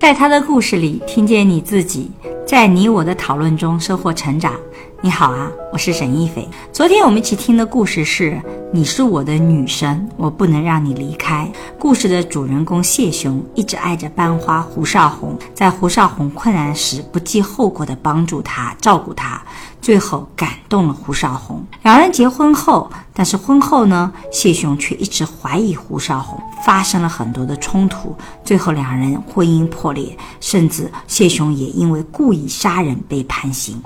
在他的故事里听见你自己，在你我的讨论中收获成长。你好啊，我是沈亦斐。昨天我们一起听的故事是你是我的女神，我不能让你离开。故事的主人公谢雄一直爱着班花胡少红，在胡少红困难时不计后果地帮助她，照顾她，最后感动了胡少红。两人结婚后，但是婚后呢，谢雄却一直怀疑胡少红，发生了很多的冲突，最后两人婚姻破裂，甚至谢雄也因为故意杀人被判刑。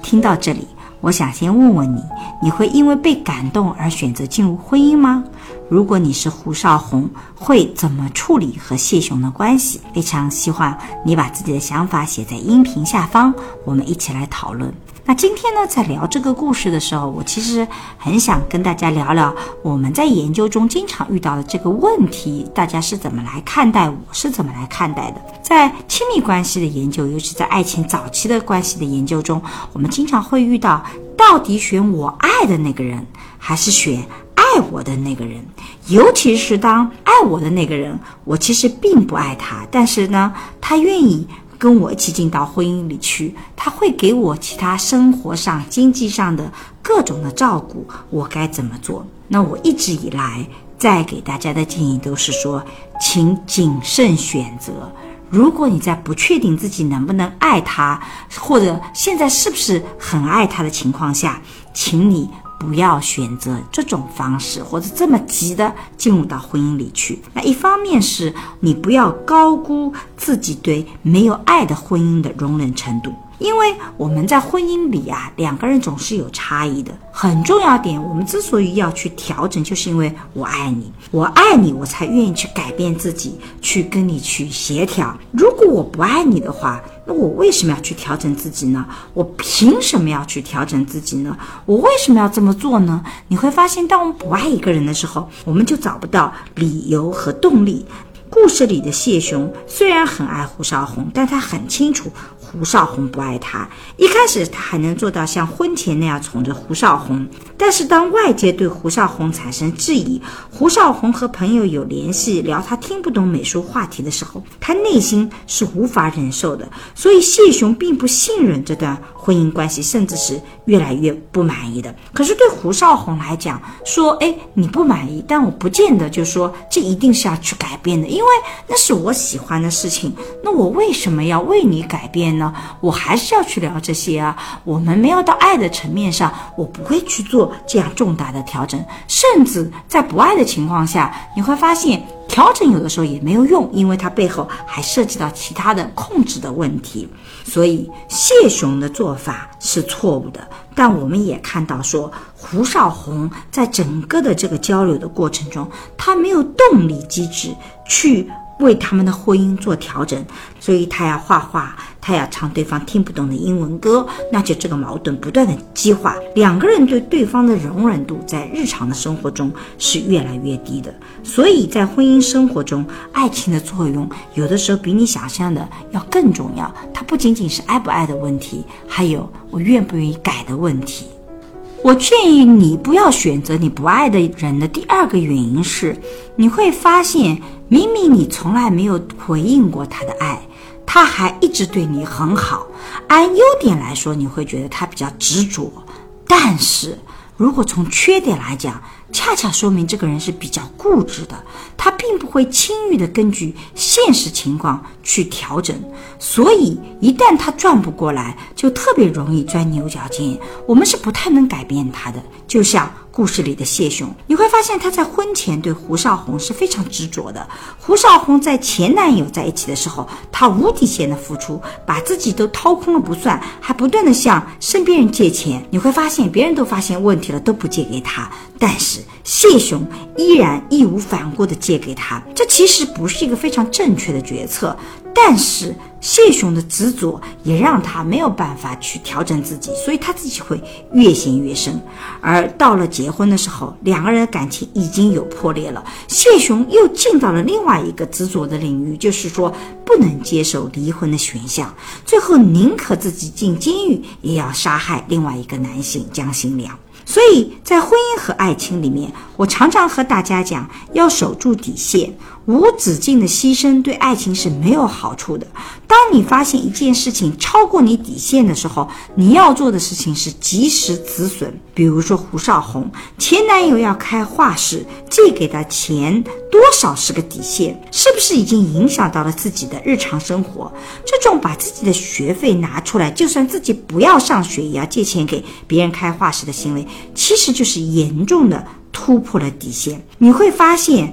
听到这里，我想先问问你，你会因为被感动而选择进入婚姻吗？如果你是胡少红，会怎么处理和谢雄的关系？非常希望你把自己的想法写在音频下方，我们一起来讨论。那今天呢，在聊这个故事的时候，我其实很想跟大家聊聊我们在研究中经常遇到的这个问题，大家是怎么来看待，我是怎么来看待的。在亲密关系的研究，尤其在爱情早期的关系的研究中，我们经常会遇到，到底选我爱的那个人，还是选爱我的那个人？尤其是当爱我的那个人，我其实并不爱他，但是呢，他愿意跟我一起进到婚姻里去，他会给我其他生活上经济上的各种的照顾，我该怎么做？那我一直以来在给大家的建议都是说，请谨慎选择。如果你在不确定自己能不能爱他，或者现在是不是很爱他的情况下，请你不要选择这种方式，或者这么急的进入到婚姻里去。那一方面是你不要高估自己对没有爱的婚姻的容忍程度，因为我们在婚姻里啊，两个人总是有差异的。很重要点，我们之所以要去调整，就是因为我爱你，我才愿意去改变自己，去跟你去协调。如果我不爱你的话，那我为什么要去调整自己呢？我凭什么要去调整自己呢？我为什么要这么做呢？你会发现，当我们不爱一个人的时候，我们就找不到理由和动力。故事里的谢雄虽然很爱胡少红，但他很清楚胡少红不爱他。一开始他还能做到像婚前那样宠着胡少红，但是当外界对胡少红产生质疑，胡少红和朋友有联系聊他听不懂美术话题的时候，他内心是无法忍受的。所以谢雄并不信任这段婚姻关系，甚至是越来越不满意的。可是对胡少红来讲，说你不满意，但我不见得就说这一定是要去改变的，因为那是我喜欢的事情，那我为什么要为你改变呢？我还是要去聊这些啊。我们没有到爱的层面上，我不会去做这样重大的调整。甚至在不爱的情况下，你会发现调整有的时候也没有用，因为它背后还涉及到其他的控制的问题。所以谢雄的做法是错误的，但我们也看到说，胡少红在整个的这个交流的过程中，他没有动力机制去为他们的婚姻做调整，所以他要画画，他要唱对方听不懂的英文歌，那就这个矛盾不断的激化，两个人对对方的容忍度在日常的生活中是越来越低的。所以在婚姻生活中，爱情的作用有的时候比你想象的要更重要，它不仅仅是爱不爱的问题，还有我愿不愿意改的问题。我建议你不要选择你不爱的人的第二个原因是，你会发现明明你从来没有回应过他的爱，他还一直对你很好。按优点来说，你会觉得他比较执着，但是如果从缺点来讲，恰恰说明这个人是比较固执的，他并不会轻易的根据现实情况去调整。所以一旦他转不过来，就特别容易钻牛角尖，我们是不太能改变他的。就像故事里的谢雄，你会发现他在婚前对胡少红是非常执着的。胡少红在前男友在一起的时候，他无底线的付出，把自己都掏空了不算，还不断的向身边人借钱。你会发现别人都发现问题了，都不借给他，但是谢雄依然义无反顾地借给他，这其实不是一个非常正确的决策。但是谢雄的执着也让他没有办法去调整自己，所以他自己会越陷越深。而到了结婚的时候，两个人的感情已经有破裂了，谢雄又进到了另外一个执着的领域，就是说不能接受离婚的选项，最后宁可自己进监狱，也要杀害另外一个男性江新良。所以在婚姻和爱情里面，我常常和大家讲，要守住底线，无止境的牺牲对爱情是没有好处的。当你发现一件事情超过你底线的时候，你要做的事情是及时止损。比如说胡少红前男友要开画室，借给他钱多少是个底线，是不是已经影响到了自己的日常生活？这种把自己的学费拿出来，就算自己不要上学也要借钱给别人开画室的行为，其实就是严重的突破了底线。你会发现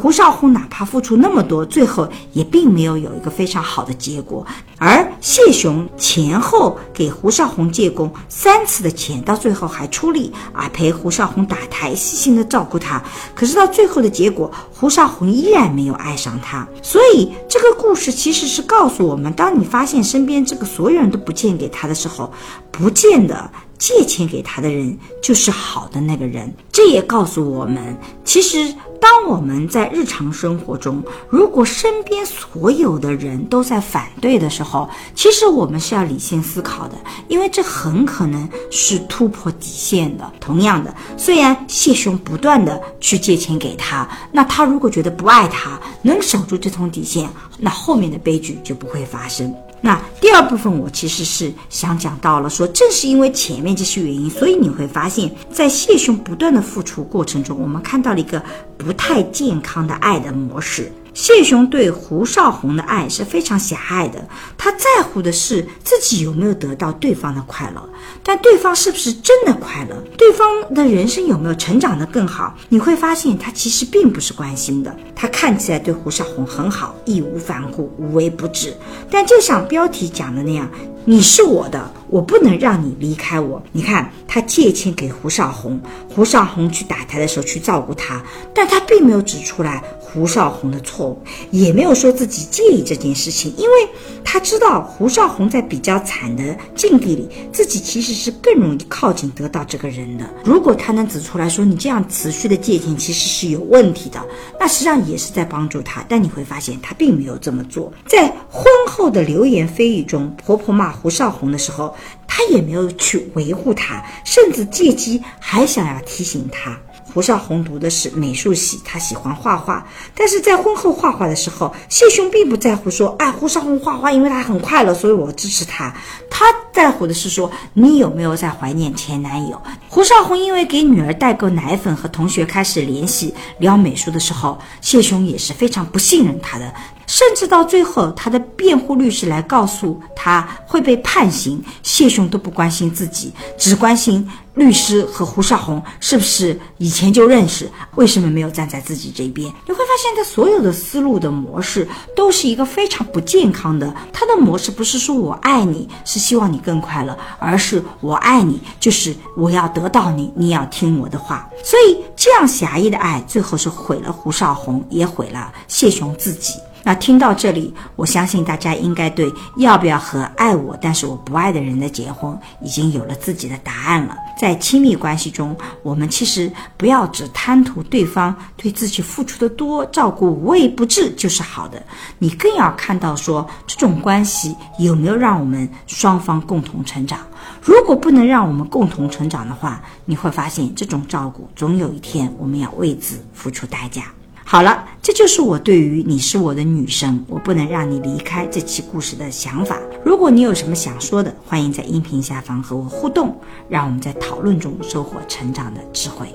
胡少红哪怕付出那么多，最后也并没有有一个非常好的结果。而谢雄前后给胡少红借工3次的钱，到最后还出力陪胡少红打台，细心的照顾他，可是到最后的结果，胡少红依然没有爱上他。所以这个故事其实是告诉我们，当你发现身边这个所有人都不借给他的时候，不见得借钱给他的人就是好的那个人。这也告诉我们，其实当我们在日常生活中，如果身边所有的人都在反对的时候，其实我们是要理性思考的，因为这很可能是突破底线的。同样的，虽然谢雄不断的去借钱给他，那他如果觉得不爱他，能守住这层底线，那后面的悲剧就不会发生。那第二部分我其实是想讲到了说，正是因为前面这些原因，所以你会发现在谢雄不断的付出过程中，我们看到了一个不太健康的爱的模式。谢雄对胡少红的爱是非常狭隘的，他在乎的是自己有没有得到对方的快乐，但对方是不是真的快乐，对方的人生有没有成长得更好，你会发现他其实并不是关心的。他看起来对胡少红很好，义无反顾，无微不至，但就像标题讲的那样，你是我的，我不能让你离开我。你看他借钱给胡少红，胡少红去打台的时候去照顾他，但他并没有指出来胡少红的错误，也没有说自己介意这件事情，因为他知道胡少红在比较惨的境地里，自己其实是更容易靠近得到这个人的。如果他能指出来说，你这样持续的借钱其实是有问题的，那实际上也是在帮助他，但你会发现他并没有这么做。在婚后的流言蜚语中，婆婆骂胡少红的时候，他也没有去维护他，甚至借机还想要提醒他。胡少红读的是美术系，他喜欢画画，但是在婚后画画的时候，谢雄并不在乎说，胡少红画画因为他很快乐，所以我支持他。他在乎的是说，你有没有在怀念前男友。胡少红因为给女儿代购奶粉和同学开始联系聊美术的时候，谢雄也是非常不信任他的，甚至到最后他的辩护律师来告诉他会被判刑，谢雄都不关心自己，只关心律师和胡少红是不是以前就认识，为什么没有站在自己这边。你会发现他所有的思路的模式都是一个非常不健康的，他的模式不是说我爱你是希望你更快乐，而是我爱你就是我要得到你，你要听我的话。所以这样狭义的爱最后是毁了胡少红，也毁了谢雄自己。那听到这里，我相信大家应该对要不要和爱我但是我不爱的人的结婚已经有了自己的答案了。在亲密关系中，我们其实不要只贪图对方对自己付出的多，照顾无微不至就是好的，你更要看到说这种关系有没有让我们双方共同成长。如果不能让我们共同成长的话，你会发现这种照顾总有一天我们要为之付出代价。好了，这就是我对于你是我的女神，我不能让你离开这期故事的想法。如果你有什么想说的，欢迎在音频下方和我互动，让我们在讨论中收获成长的智慧。